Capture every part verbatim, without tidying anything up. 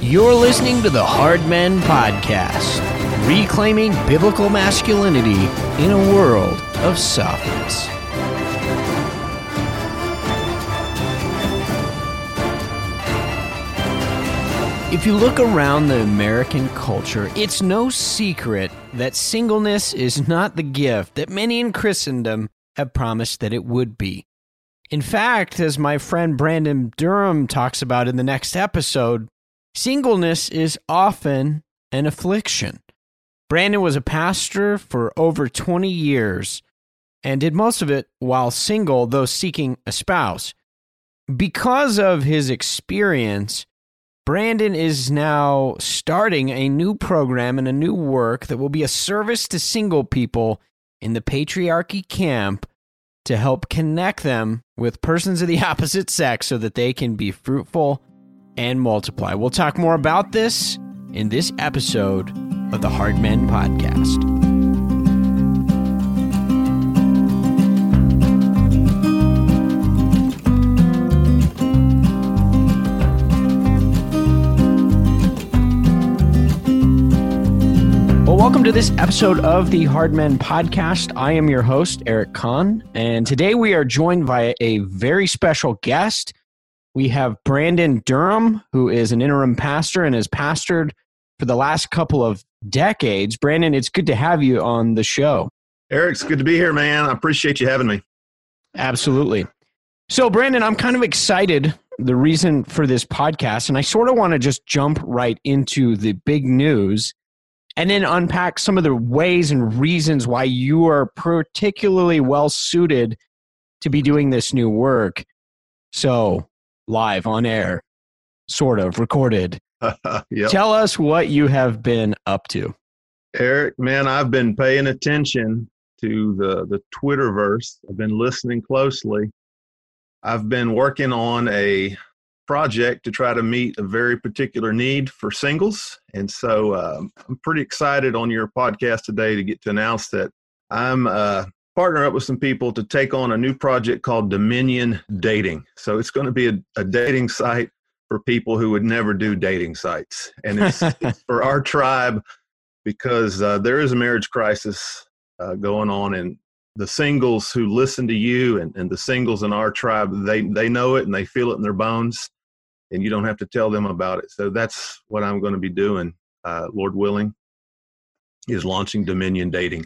You're listening to the Hard Men Podcast, reclaiming biblical masculinity in a world of softness. If you look around the American culture, it's no secret that singleness is not the gift that many in Christendom have promised that it would be. In fact, as my friend Brandon Durham talks about in the next episode, singleness is often an affliction. Brandon was a pastor for over twenty years and did most of it while single, though seeking a spouse. Because of his experience, Brandon is now starting a new program and a new work that will be a service to single people in the patriarchy camp to help connect them with persons of the opposite sex so that they can be fruitful and multiply. We'll talk more about this in this episode of the Hard Men Podcast. Welcome to this episode of the Hard Men Podcast. I am your host, Eric Kahn, and today we are joined by a very special guest. We have Brandon Durham, who is an interim pastor and has pastored for the last couple of decades. Brandon, it's good to have you on the show. Eric, it's good to be here, man. I appreciate you having me. Absolutely. So, Brandon, I'm kind of excited. The reason for this podcast, and I sort of want to just jump right into the big news, and then unpack some of the ways and reasons why you are particularly well-suited to be doing this new work. So, live, on air, sort of, recorded. Yep. Tell us what you have been up to. Eric, man, I've been paying attention to the, the Twitterverse. I've been listening closely. I've been working on a project to try to meet a very particular need for singles. And so um, I'm pretty excited on your podcast today to get to announce that I'm uh, partnering up with some people to take on a new project called Dominion Dating. So it's going to be a, a dating site for people who would never do dating sites. And it's, it's for our tribe because uh, there is a marriage crisis uh, going on, and the singles who listen to you and, and the singles in our tribe, they, they know it and they feel it in their bones. And you don't have to tell them about it. So that's what I'm going to be doing, uh, Lord willing, is launching Dominion Dating.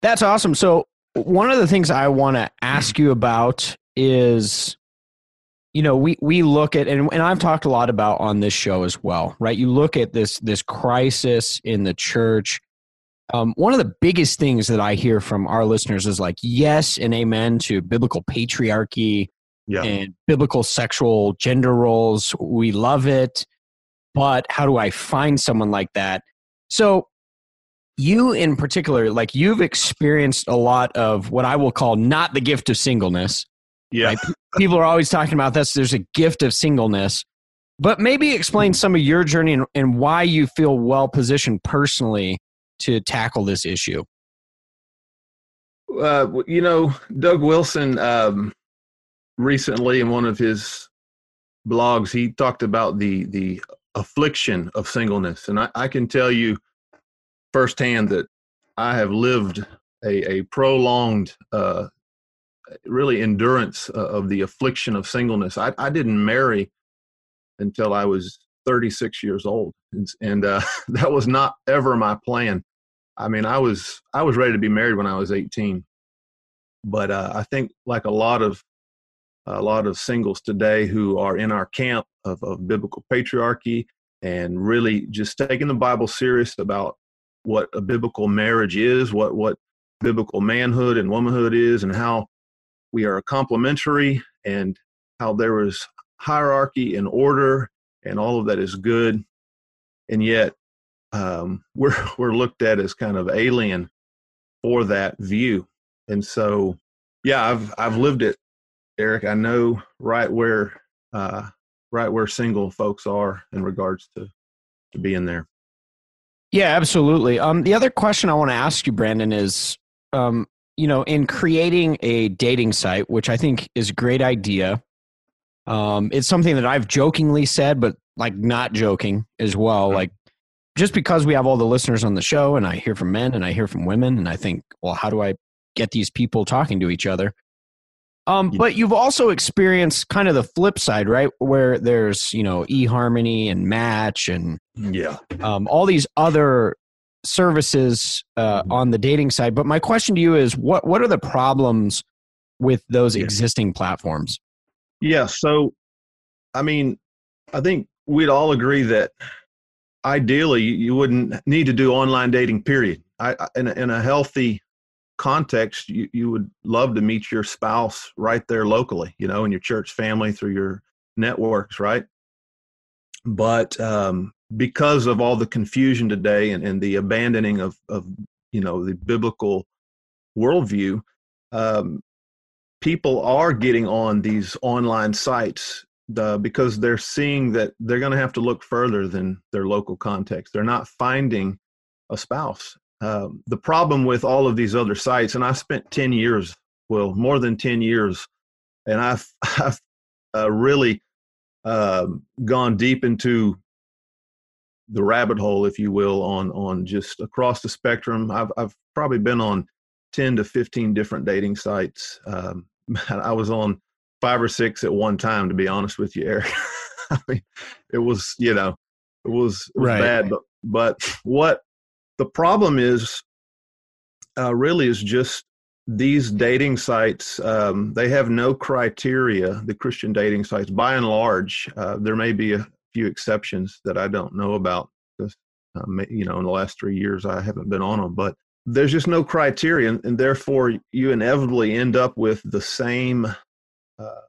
That's awesome. So one of the things I want to ask you about is, you know, we we look at, and, and I've talked a lot about on this show as well, right? You look at this this crisis in the church. Um, one of the biggest things that I hear from our listeners is like, yes and amen to biblical patriarchy. Yeah. And biblical sexual gender roles. We love it. But how do I find someone like that? So you in particular, like you've experienced a lot of what I will call not the gift of singleness. Yeah. Right? People are always talking about this. There's a gift of singleness. But maybe explain some of your journey and, and why you feel well-positioned personally to tackle this issue. Uh, you know, Doug Wilson... Um, recently in one of his blogs, he talked about the the affliction of singleness. And I, I can tell you firsthand that I have lived a, a prolonged, uh, really endurance uh, of the affliction of singleness. I, I didn't marry until I was thirty-six years old. And, and uh, that was not ever my plan. I mean, I was, I was ready to be married when I was eighteen. But uh, I think like a lot of A lot of singles today who are in our camp of, of biblical patriarchy and really just taking the Bible serious about what a biblical marriage is, what, what biblical manhood and womanhood is, and how we are complementary and how there is hierarchy and order and all of that is good. And yet um, we're, we're looked at as kind of alien for that view. And so, yeah, I've, I've lived it. Eric, I know right where uh, right where single folks are in regards to, to being there. Yeah, absolutely. Um, the other question I want to ask you, Brandon, is, um, you know, in creating a dating site, which I think is a great idea, Um, it's something that I've jokingly said, but like not joking as well. Like, just because we have all the listeners on the show and I hear from men and I hear from women and I think, well, how do I get these people talking to each other? Um, but you've also experienced kind of the flip side, right? Where there's, you know, eHarmony and Match and yeah, um, all these other services uh, on the dating side. But my question to you is, what what are the problems with those yeah. existing platforms? Yeah. So, I mean, I think we'd all agree that ideally you wouldn't need to do online dating, period. I, in a, in a healthy context, you, you would love to meet your spouse right there locally, you know, in your church family through your networks, right? But um, because of all the confusion today and, and the abandoning of, of, you know, the biblical worldview, um, people are getting on these online sites the, because they're seeing that they're going to have to look further than their local context. They're not finding a spouse. Uh, the problem with all of these other sites, and I spent ten years, well, more than ten years, and I've, I've uh, really uh, gone deep into the rabbit hole, if you will, on on just across the spectrum. I've I've probably been on ten to fifteen different dating sites. Um, I was on five or six at one time, to be honest with you, Eric. I mean, it was, you know, it was, it was right. bad, but, but what, the problem is uh, really is just these dating sites, um, they have no criteria, the Christian dating sites, by and large. Uh, there may be a few exceptions that I don't know about, because, um, you know, in the last three years I haven't been on them, but there's just no criteria, and, and therefore you inevitably end up with the same uh,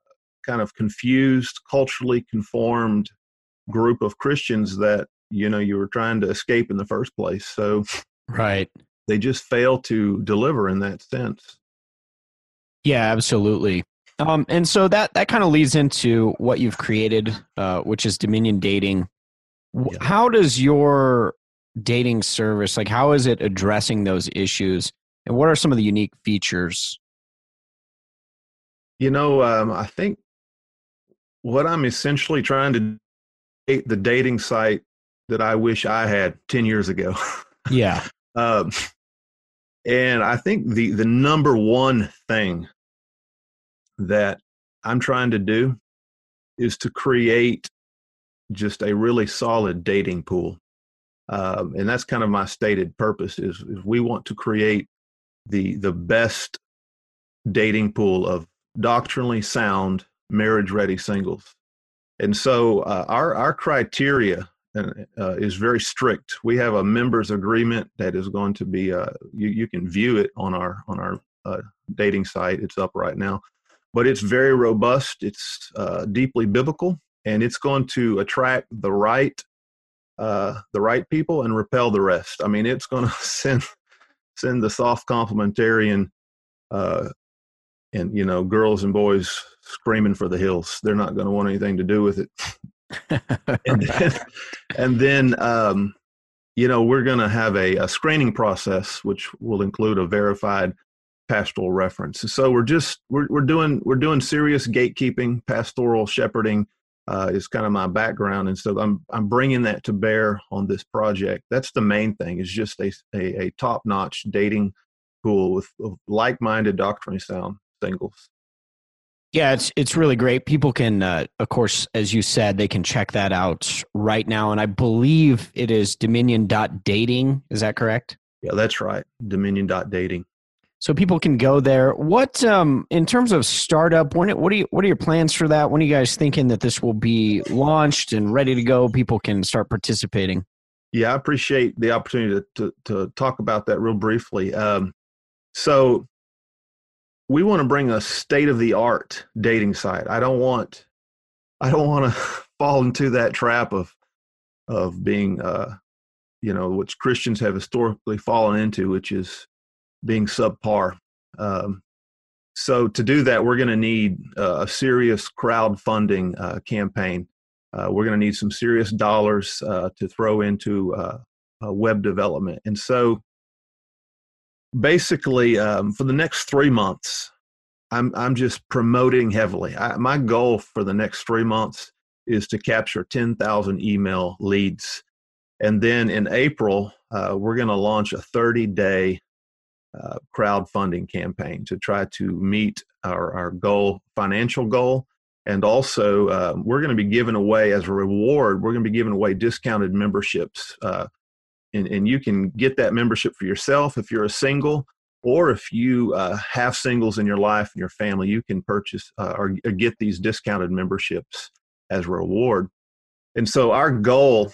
kind of confused, culturally conformed group of Christians that, you know, you were trying to escape in the first place. So right. They just fail to deliver in that sense. Yeah, absolutely. Um, and so that, that kind of leads into what you've created, uh, which is Dominion Dating. Yeah. How does your dating service, like how is it addressing those issues? And what are some of the unique features? You know, um, I think what I'm essentially trying to create the dating site that I wish I had ten years ago. Yeah. um, and I think the, the number one thing that I'm trying to do is to create just a really solid dating pool. Um, and that's kind of my stated purpose is, is we want to create the, the best dating pool of doctrinally sound, marriage ready singles. And so uh, our, our criteria And uh, is very strict. We have a members agreement that is going to be. Uh, you you can view it on our on our uh, dating site. It's up right now, but it's very robust. It's uh, deeply biblical, and it's going to attract the right uh, the right people and repel the rest. I mean, it's going to send send the soft complementarian uh, and you know girls and boys screaming for the hills. They're not going to want anything to do with it. and then, and then um, you know, we're going to have a, a screening process, which will include a verified pastoral reference. So we're just we're we're doing we're doing serious gatekeeping, pastoral shepherding uh, is kind of my background, and so I'm I'm bringing that to bear on this project. That's the main thing is just a a, a top notch dating pool with, with like minded doctrinally sound singles. Yeah, it's it's really great. People can, uh, of course, as you said, they can check that out right now. And I believe it is dominion dot dating. Is that correct? Yeah, that's right. Dominion dot dating. So people can go there. What, um, in terms of startup, when, what, are you, what are your plans for that? When are you guys thinking that this will be launched and ready to go? People can start participating. Yeah, I appreciate the opportunity to, to, to talk about that real briefly. Um, so... We want to bring a state-of-the-art dating site. I don't want, I don't want to fall into that trap of, of being, uh, you know, which Christians have historically fallen into, which is being subpar. Um, so to do that, we're going to need uh, a serious crowdfunding uh, campaign. Uh, we're going to need some serious dollars uh, to throw into uh, uh, web development, and so. Basically, um, for the next three months, I'm, I'm just promoting heavily. I, my goal for the next three months is to capture ten thousand email leads. And then in April, uh, we're going to launch a thirty day uh, crowdfunding campaign to try to meet our, our goal, financial goal. And also, uh, we're going to be giving away, as a reward, we're going to be giving away discounted memberships. Uh, and, and you can get that membership for yourself if you're a single, or if you uh, have singles in your life and your family, you can purchase uh, or, or get these discounted memberships as a reward. And so our goal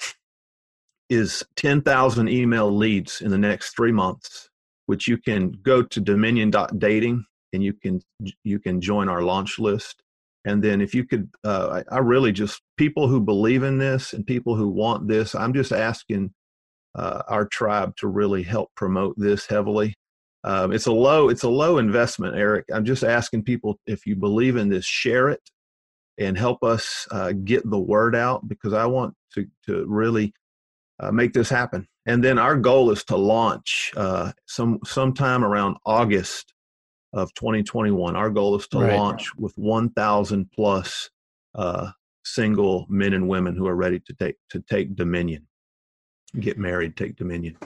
is ten thousand email leads in the next three months, which you can go to dominion dot dating and you can you can join our launch list. And then if you could, uh, I, I really just, people who believe in this and people who want this, I'm just asking uh, our tribe to really help promote this heavily. Um, it's a low, it's a low investment, Eric. I'm just asking people, if you believe in this, share it and help us uh, get the word out, because I want to, to really uh, make this happen. And then our goal is to launch uh, some sometime around August of twenty twenty-one. Our goal is to right. launch with one thousand plus uh, single men and women who are ready to take, to take Dominion, get married, take Dominion.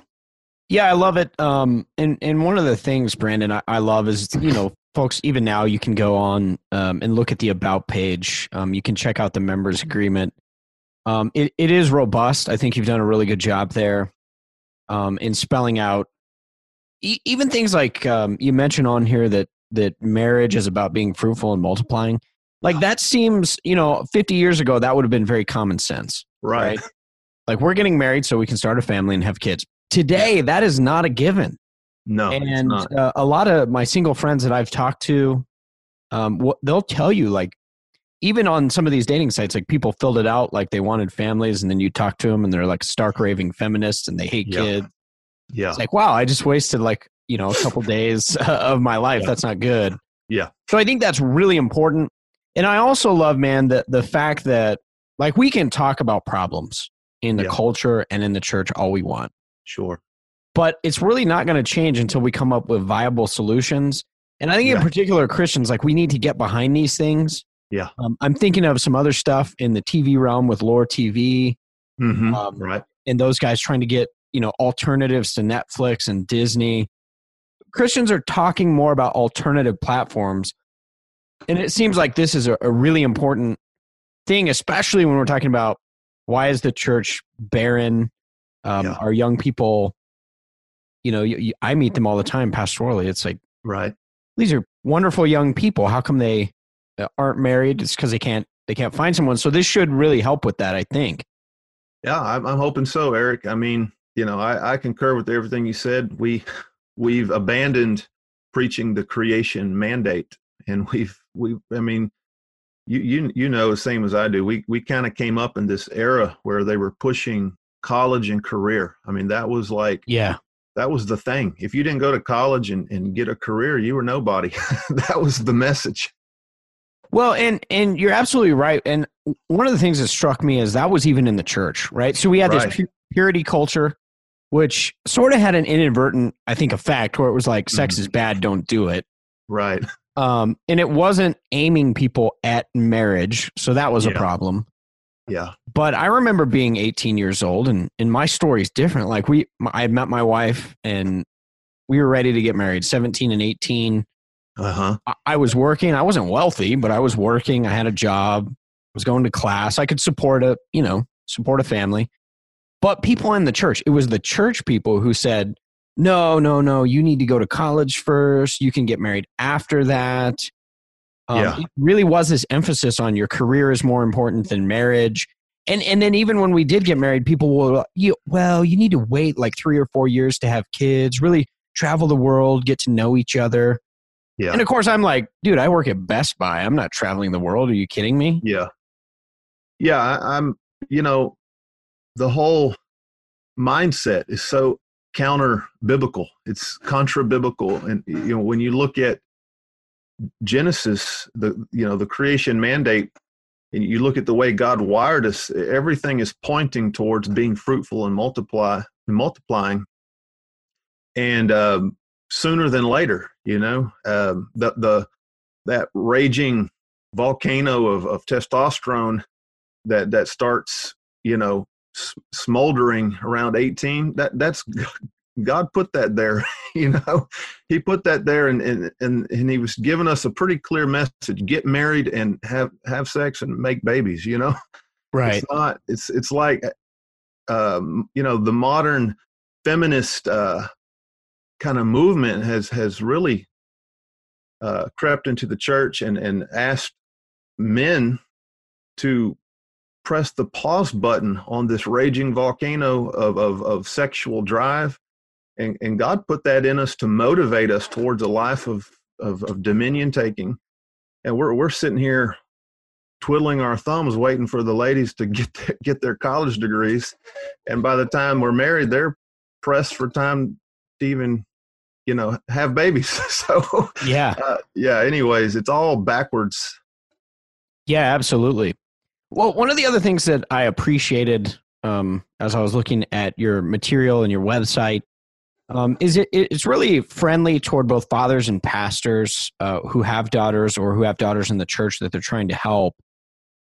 Yeah, I love it. Um, and, and one of the things, Brandon, I, I love is, you know, folks, even now you can go on um, and look at the About page. Um, you can check out the members agreement. Um, it, it is robust. I think you've done a really good job there um, in spelling out e- even things like um, you mentioned on here that, that marriage is about being fruitful and multiplying. Like that seems, you know, fifty years ago, that would have been very common sense. Right. right? Like, we're getting married so we can start a family and have kids. Today, that is not a given. No, and it's not. Uh, a lot of my single friends that I've talked to, um, what, they'll tell you, like, even on some of these dating sites, like, people filled it out like they wanted families, and then you talk to them, and they're like stark raving feminists, and they hate yeah. kids. Yeah, it's like, wow, I just wasted like you know a couple days of my life. Yeah. That's not good. Yeah, so I think that's really important, and I also love, man, that the fact that like we can talk about problems in the yeah. culture and in the church all we want. Sure. But it's really not going to change until we come up with viable solutions. And I think yeah. in particular, Christians, like, we need to get behind these things. Yeah. Um, I'm thinking of some other stuff in the T V realm with Lore T V. Mm-hmm. um, right. And those guys trying to get, you know, alternatives to Netflix and Disney. Christians are talking more about alternative platforms. And it seems like this is a, a really important thing, especially when we're talking about why is the church barren? Um, yeah. Our young people, you know, you, you, I meet them all the time pastorally. It's like, right, these are wonderful young people. How come they aren't married? It's because they can't they can't find someone. So this should really help with that, I think. Yeah, I'm, I'm hoping so, Eric. I mean, you know, I, I concur with everything you said. We we've abandoned preaching the creation mandate, and we've we. I mean, you you you know, as same as I do. We we kind of came up in this era where they were pushing college and career. I mean, that was like, yeah, that was the thing. If you didn't go to college and, and get a career, you were nobody. That was the message. Well, and, and you're absolutely right. And one of the things that struck me is that was even in the church, right? So we had right. this pu- purity culture, which sort of had an inadvertent, I think, effect where it was like, sex mm-hmm. is bad, don't do it. Right. Um, and it wasn't aiming people at marriage. So that was yeah. a problem. Yeah. But I remember being eighteen years old and, and my story is different. Like we, I met my wife and we were ready to get married, seventeen and eighteen. Uh-huh. I, I was working. I wasn't wealthy, but I was working. I had a job. I was going to class. I could support a, you know, support a family. But people in the church, it was the church people who said, no, no, no, you need to go to college first. You can get married after that. Um, yeah. It really was this emphasis on your career is more important than marriage. And and then even when we did get married, people were like, well, you need to wait like three or four years to have kids, really travel the world, get to know each other. Yeah. And of course, I'm like, dude, I work at Best Buy. I'm not traveling the world. Are you kidding me? Yeah. Yeah, I, I'm, you know, the whole mindset is so counter-biblical. It's contra-biblical. And, you know, when you look at Genesis, the you know the creation mandate, and you look at the way God wired us, everything is pointing towards being fruitful and multiply and multiplying, and um, sooner than later, you know um, the the that raging volcano of, of testosterone that, that starts, you know, smoldering around eighteen, that that's God put that there, you know, he put that there, and, and, and, and he was giving us a pretty clear message: get married and have, have sex and make babies, you know, right. It's not, it's, it's like, um, you know, the modern feminist, uh, kind of movement has, has really, uh, crept into the church and, and asked men to press the pause button on this raging volcano of, of, of sexual drive. And, and God put that in us to motivate us towards a life of, of, of dominion taking. And we're, we're sitting here twiddling our thumbs, waiting for the ladies to get, the, get their college degrees. And by the time we're married, they're pressed for time to even, you know, have babies. So yeah. Uh, yeah. Anyways, it's all backwards. Yeah, absolutely. Well, one of the other things that I appreciated um, as I was looking at your material and your website um, is it, it's really friendly toward both fathers and pastors uh, who have daughters or who have daughters in the church that they're trying to help.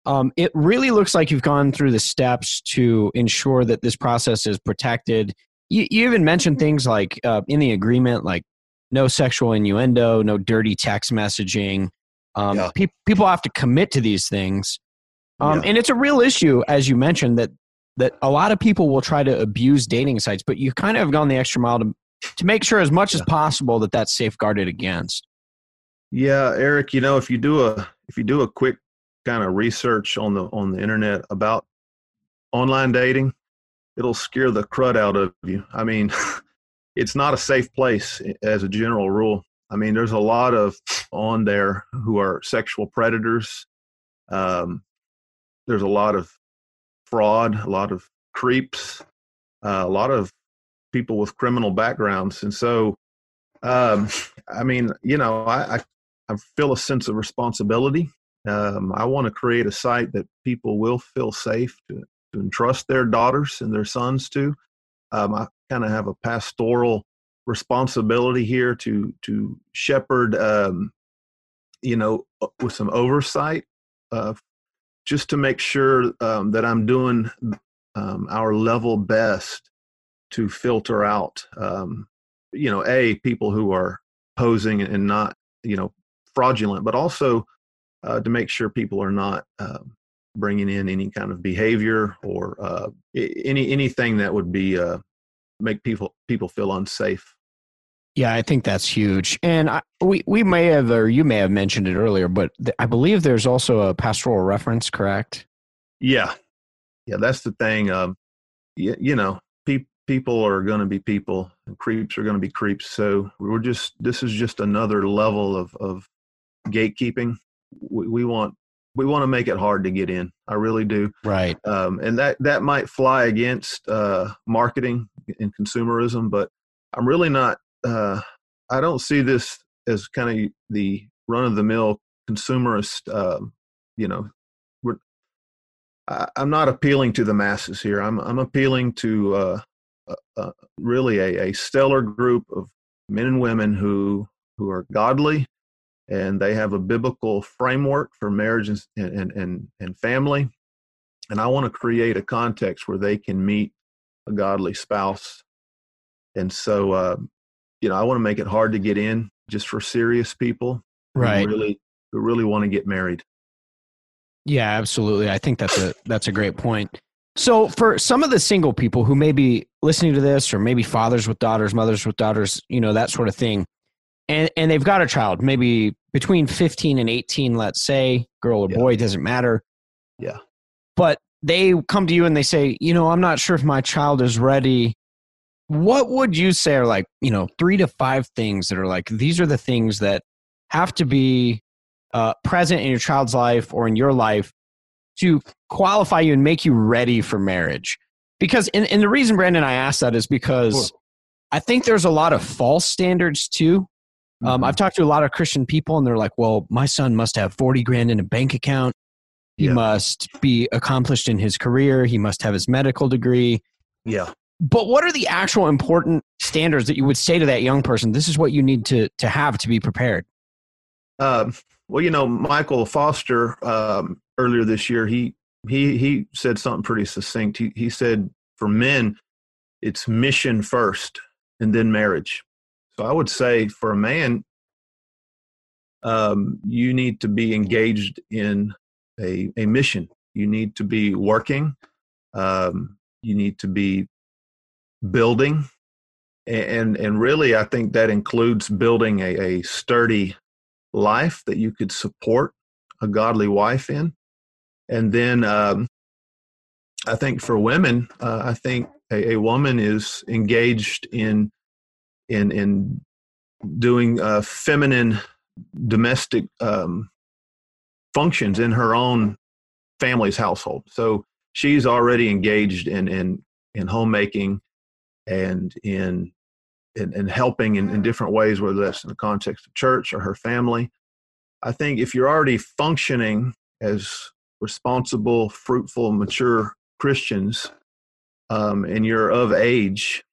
Um, it really looks like you've gone through the steps to ensure that this process is protected. You, you even mentioned things like uh, in the agreement, like no sexual innuendo, no dirty text messaging. Um, yeah. pe- people have to commit to these things. Um, yeah. And it's a real issue, as you mentioned, that that a lot of people will try to abuse dating sites, but you kind of have gone the extra mile to to make sure as much yeah. as possible that that's safeguarded against. Yeah, Eric, you know, if you do a if you do a quick kind of research on the on the internet about online dating, it'll scare the crud out of you. I mean, it's not a safe place as a general rule. I mean, there's a lot of on there who are sexual predators. Um, There's a lot of fraud, a lot of creeps, uh, a lot of people with criminal backgrounds. And so, um, I mean, you know, I, I, I feel a sense of responsibility. Um, I want to create a site that people will feel safe to, to entrust their daughters and their sons to. Um, I kind of have a pastoral responsibility here to, to shepherd, um, you know, with some oversight, uh, just to make sure um, that I'm doing um, our level best to filter out, um, you know, A, people who are posing and not, you know, fraudulent, but also uh, to make sure people are not uh, bringing in any kind of behavior or uh, any anything that would be uh, make people people feel unsafe. Yeah, I think that's huge. And I, we, we may have, or you may have mentioned it earlier, but th- I believe there's also a pastoral reference, correct? Yeah. Yeah, that's the thing. Um, you, you know, pe- people are going to be people and creeps are going to be creeps. So we're just, this is just another level of, of gatekeeping. We, we want, we want to make it hard to get in. I really do. Right. Um, and that, that might fly against uh, marketing and consumerism, but I'm really not. Uh, I don't see this as kind of the run-of-the-mill consumerist, um, you know, we're, I, I'm not appealing to the masses here. I'm I'm appealing to uh, uh, uh, really a, a stellar group of men and women who who are godly, and they have a biblical framework for marriage and and and, and family, and I want to create a context where they can meet a godly spouse, and so. Uh, You know, I want to make it hard to get in just for serious people right. who really, who really want to get married. Yeah, absolutely. I think that's a that's a great point. So for some of the single people who may be listening to this, or maybe fathers with daughters, mothers with daughters, you know, that sort of thing, and and they've got a child, maybe between fifteen and eighteen, let's say, girl or yeah. boy, doesn't matter. Yeah. But they come to you and they say, you know, I'm not sure if my child is ready. What would you say are like, you know, three to five things that are like, these are the things that have to be uh, present in your child's life or in your life to qualify you and make you ready for marriage? Because, and, and the reason, Brandon, I asked that is because cool. I think there's a lot of false standards too. Mm-hmm. Um, I've talked to a lot of Christian people and they're like, well, my son must have forty grand in a bank account. He yeah. must be accomplished in his career. He must have his medical degree. Yeah. But what are the actual important standards that you would say to that young person? This is what you need to to have to be prepared. Um, Well, you know, Michael Foster, um, earlier this year, he, he, he said something pretty succinct. He, he said, for men, it's mission first and then marriage. So I would say for a man, um, you need to be engaged in a, a mission. You need to be working. Um, you need to be building. And, and really, I think that includes building a, a sturdy life that you could support a godly wife in. And then um, I think for women, uh, I think a, a woman is engaged in in in doing uh, feminine domestic um, functions in her own family's household. So she's already engaged in in, in homemaking and in and, and helping in, in different ways, whether that's in the context of church or her family. I think if you're already functioning as responsible, fruitful, mature Christians, um, and you're of age,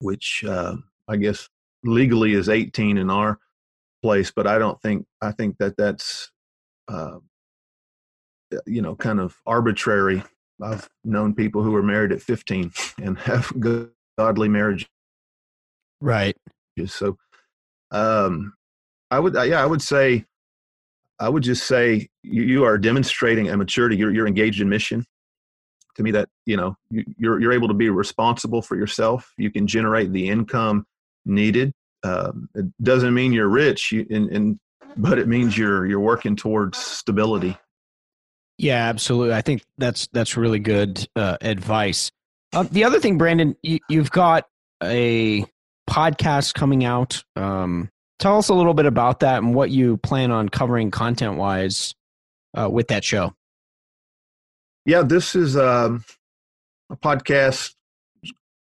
which uh, I guess legally is eighteen in our place, but I don't think, I think that that's, uh, you know, kind of arbitrary. I've known people who were married at fifteen and have good, godly marriages. Right. So, um, I would, yeah, I would say, I would just say you, you are demonstrating a maturity. You're, you're engaged in mission. To me, that, you know, you, you're, you're able to be responsible for yourself. You can generate the income needed. Um, it doesn't mean you're rich, you, and, and, but it means you're, you're working towards stability. Yeah, absolutely. I think that's, that's really good uh, advice. Uh, the other thing, Brandon, you, you've got a podcast coming out. Um, tell us a little bit about that and what you plan on covering content-wise uh, with that show. Yeah, this is um, a podcast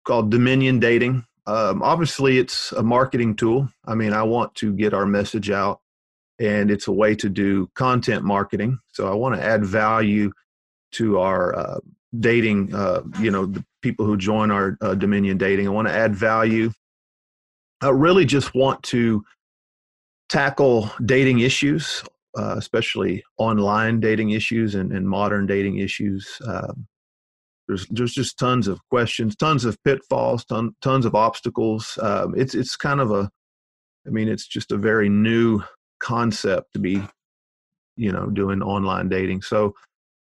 called Dominion Dating. Um, obviously, it's a marketing tool. I mean, I want to get our message out, and it's a way to do content marketing. So I want to add value to our uh, dating, uh, you know, the people who join our uh, Dominion Dating. I want to add value. I really just want to tackle dating issues, uh, especially online dating issues and, and modern dating issues. Um, there's, there's just tons of questions, tons of pitfalls, ton, tons of obstacles. Um, it's, it's kind of a, I mean, it's just a very new concept to be, you know, doing online dating. So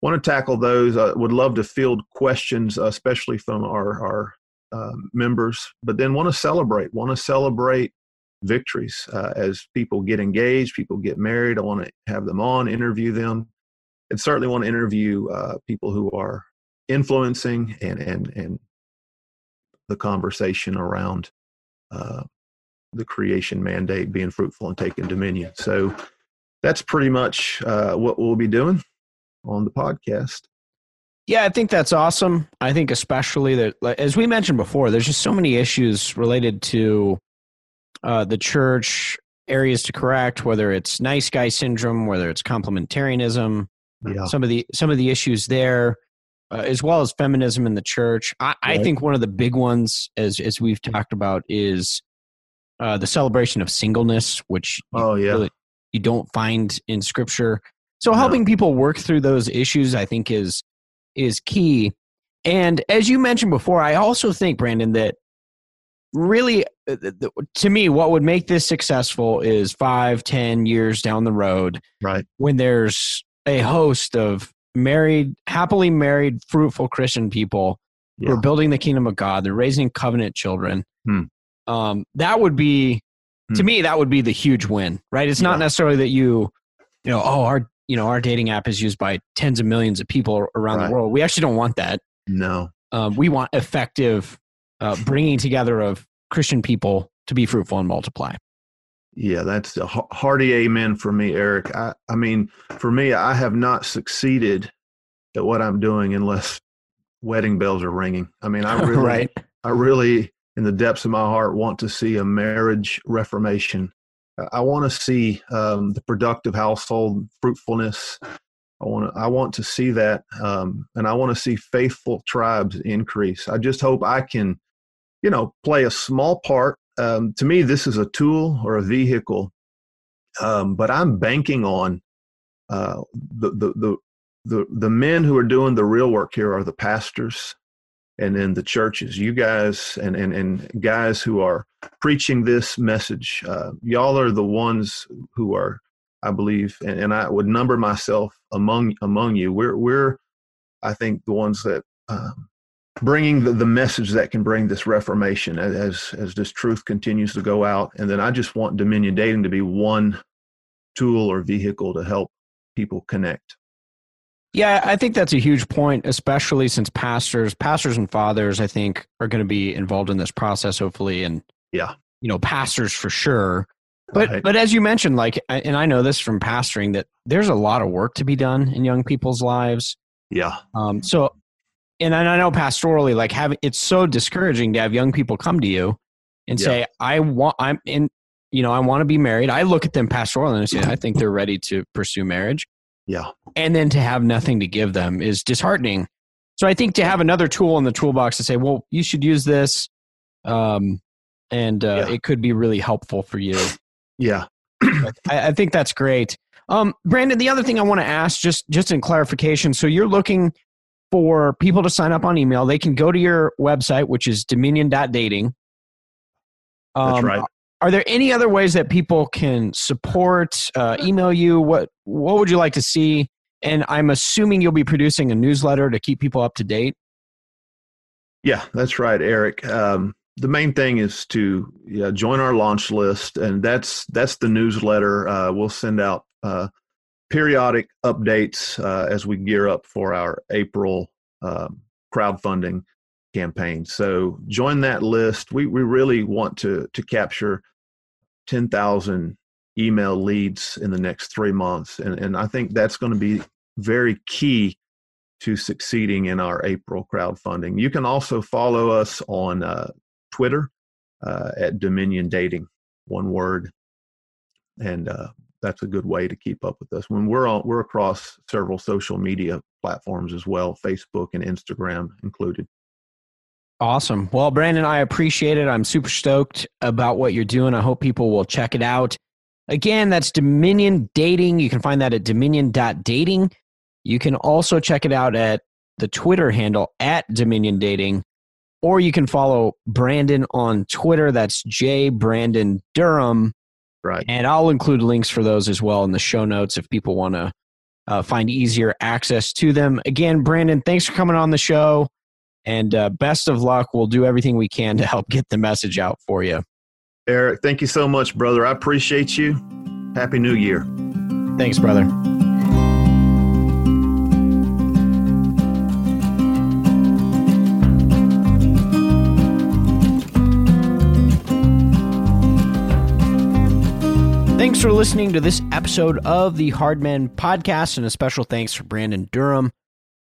want to tackle those. I would love to field questions, especially from our, our, Uh, members, but then want to celebrate, want to celebrate victories uh, as people get engaged, people get married. I want to have them on, interview them, and certainly want to interview uh, people who are influencing and and and the conversation around uh, the creation mandate, being fruitful and taking dominion. So that's pretty much uh, what we'll be doing on the podcast. Yeah, I think that's awesome. I think especially that, as we mentioned before, there's just so many issues related to uh, the church, areas to correct, whether it's nice guy syndrome, whether it's complementarianism, yeah. some of the some of the issues there, uh, as well as feminism in the church. I, right. I think one of the big ones, as as we've talked about, is uh, the celebration of singleness, which oh, you, yeah. really, you don't find in Scripture. So no. helping people work through those issues, I think, is is key. And as you mentioned before, I also think, Brandon, that really, to me, what would make this successful is five, ten years down the road, right? When there's a host of married, happily married, fruitful Christian people yeah. who are building the kingdom of God, they're raising covenant children. Hmm. Um, that would be, hmm. to me, that would be the huge win, right? It's not yeah. necessarily that you, you know, oh, our You know, our dating app is used by tens of millions of people around right. the world. We actually don't want that. No. Um, we want effective uh, bringing together of Christian people to be fruitful and multiply. Yeah, that's a hearty amen for me, Eric. I, I mean, for me, I have not succeeded at what I'm doing unless wedding bells are ringing. I mean, I really, right. I really, in the depths of my heart, want to see a marriage reformation. I want to see um, the productive household, fruitfulness. I want to, I want to see that, um, and I want to see faithful tribes increase. I just hope I can, you know, play a small part. Um, to me, this is a tool or a vehicle Um, but I'm banking on uh, the, the, the, the, the men who are doing the real work here are the pastors and then the churches, you guys and, and, and guys who are preaching this message. Uh, y'all are the ones who are, I believe, and, and I would number myself among, among you. We're, we're, I think the ones that, um, bringing the, the message that can bring this reformation as, as this truth continues to go out. And then I just want Dominion Dating to be one tool or vehicle to help people connect. Yeah, I think that's a huge point, especially since pastors, pastors and fathers, I think, are going to be involved in this process, hopefully. And, yeah, you know, pastors for sure. But, right. but as you mentioned, like, and I know this from pastoring, that there's a lot of work to be done in young people's lives. Yeah. Um, so, and I know pastorally, like, having, it's so discouraging to have young people come to you and yeah. say, I want, I'm in, you know, I want to be married. I look at them pastorally and I say, I think they're ready to pursue marriage. Yeah. And then to have nothing to give them is disheartening. So I think to have another tool in the toolbox to say, well, you should use this. Um, and uh, yeah. it could be really helpful for you. Yeah. I, I think that's great. Um, Brandon, the other thing I want to ask, just, just in clarification. So you're looking for people to sign up on email. They can go to your website, which is dominion dot dating. Um, That's right. Are there any other ways that people can support, uh, email you? What What would you like to see? And I'm assuming you'll be producing a newsletter to keep people up to date. Yeah, that's right, Eric. Um, the main thing is to yeah, join our launch list, and that's that's the newsletter. Uh, we'll send out uh, periodic updates uh, as we gear up for our April uh, crowdfunding campaign. So join that list. We we really want to to capture ten thousand email leads in the next three months. And, and I think that's going to be very key to succeeding in our April crowdfunding. You can also follow us on uh, Twitter uh, at Dominion Dating, one word. And uh, that's a good way to keep up with us. When we're on, we're across several social media platforms as well, Facebook and Instagram included. Awesome. Well, Brandon, I appreciate it. I'm super stoked about what you're doing. I hope people will check it out. Again, that's Dominion Dating. You can find that at dominion dot dating. You can also check it out at the Twitter handle at Dominion Dating, or you can follow Brandon on Twitter. That's J Brandon Durham. Right. And I'll include links for those as well in the show notes if people want to uh, find easier access to them. Again, Brandon, thanks for coming on the show, and uh, best of luck. We'll do everything we can to help get the message out for you. Eric, thank you so much, brother. I appreciate you. Happy New Year. Thanks, brother. Thanks for listening to this episode of the Hard Men Podcast, and a special thanks for Brandon Durham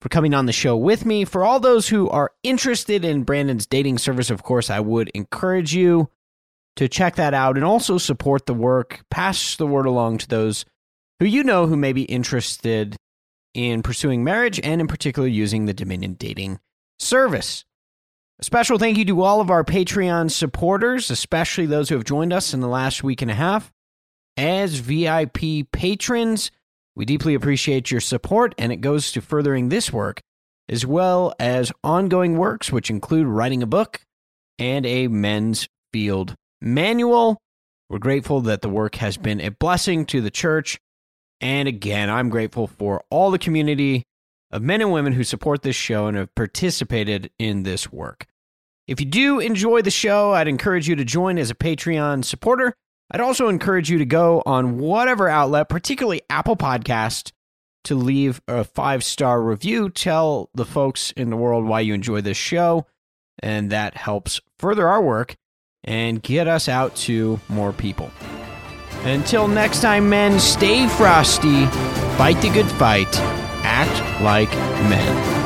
for coming on the show with me. For all those who are interested in Brandon's dating service, of course, I would encourage you to check that out and also support the work. Pass the word along to those who you know who may be interested in pursuing marriage and in particular using the Dominion Dating service. A special thank you to all of our Patreon supporters, especially those who have joined us in the last week and a half. As V I P patrons, we deeply appreciate your support, and it goes to furthering this work as well as ongoing works, which include writing a book and a men's field manual. We're grateful that the work has been a blessing to the church. And again, I'm grateful for all the community of men and women who support this show and have participated in this work. If you do enjoy the show, I'd encourage you to join as a Patreon supporter. I'd also encourage you to go on whatever outlet, particularly Apple Podcasts, to leave a five-star review. Tell the folks in the world why you enjoy this show, and that helps further our work and get us out to more people. Until next time, men, stay frosty, fight the good fight, act like men.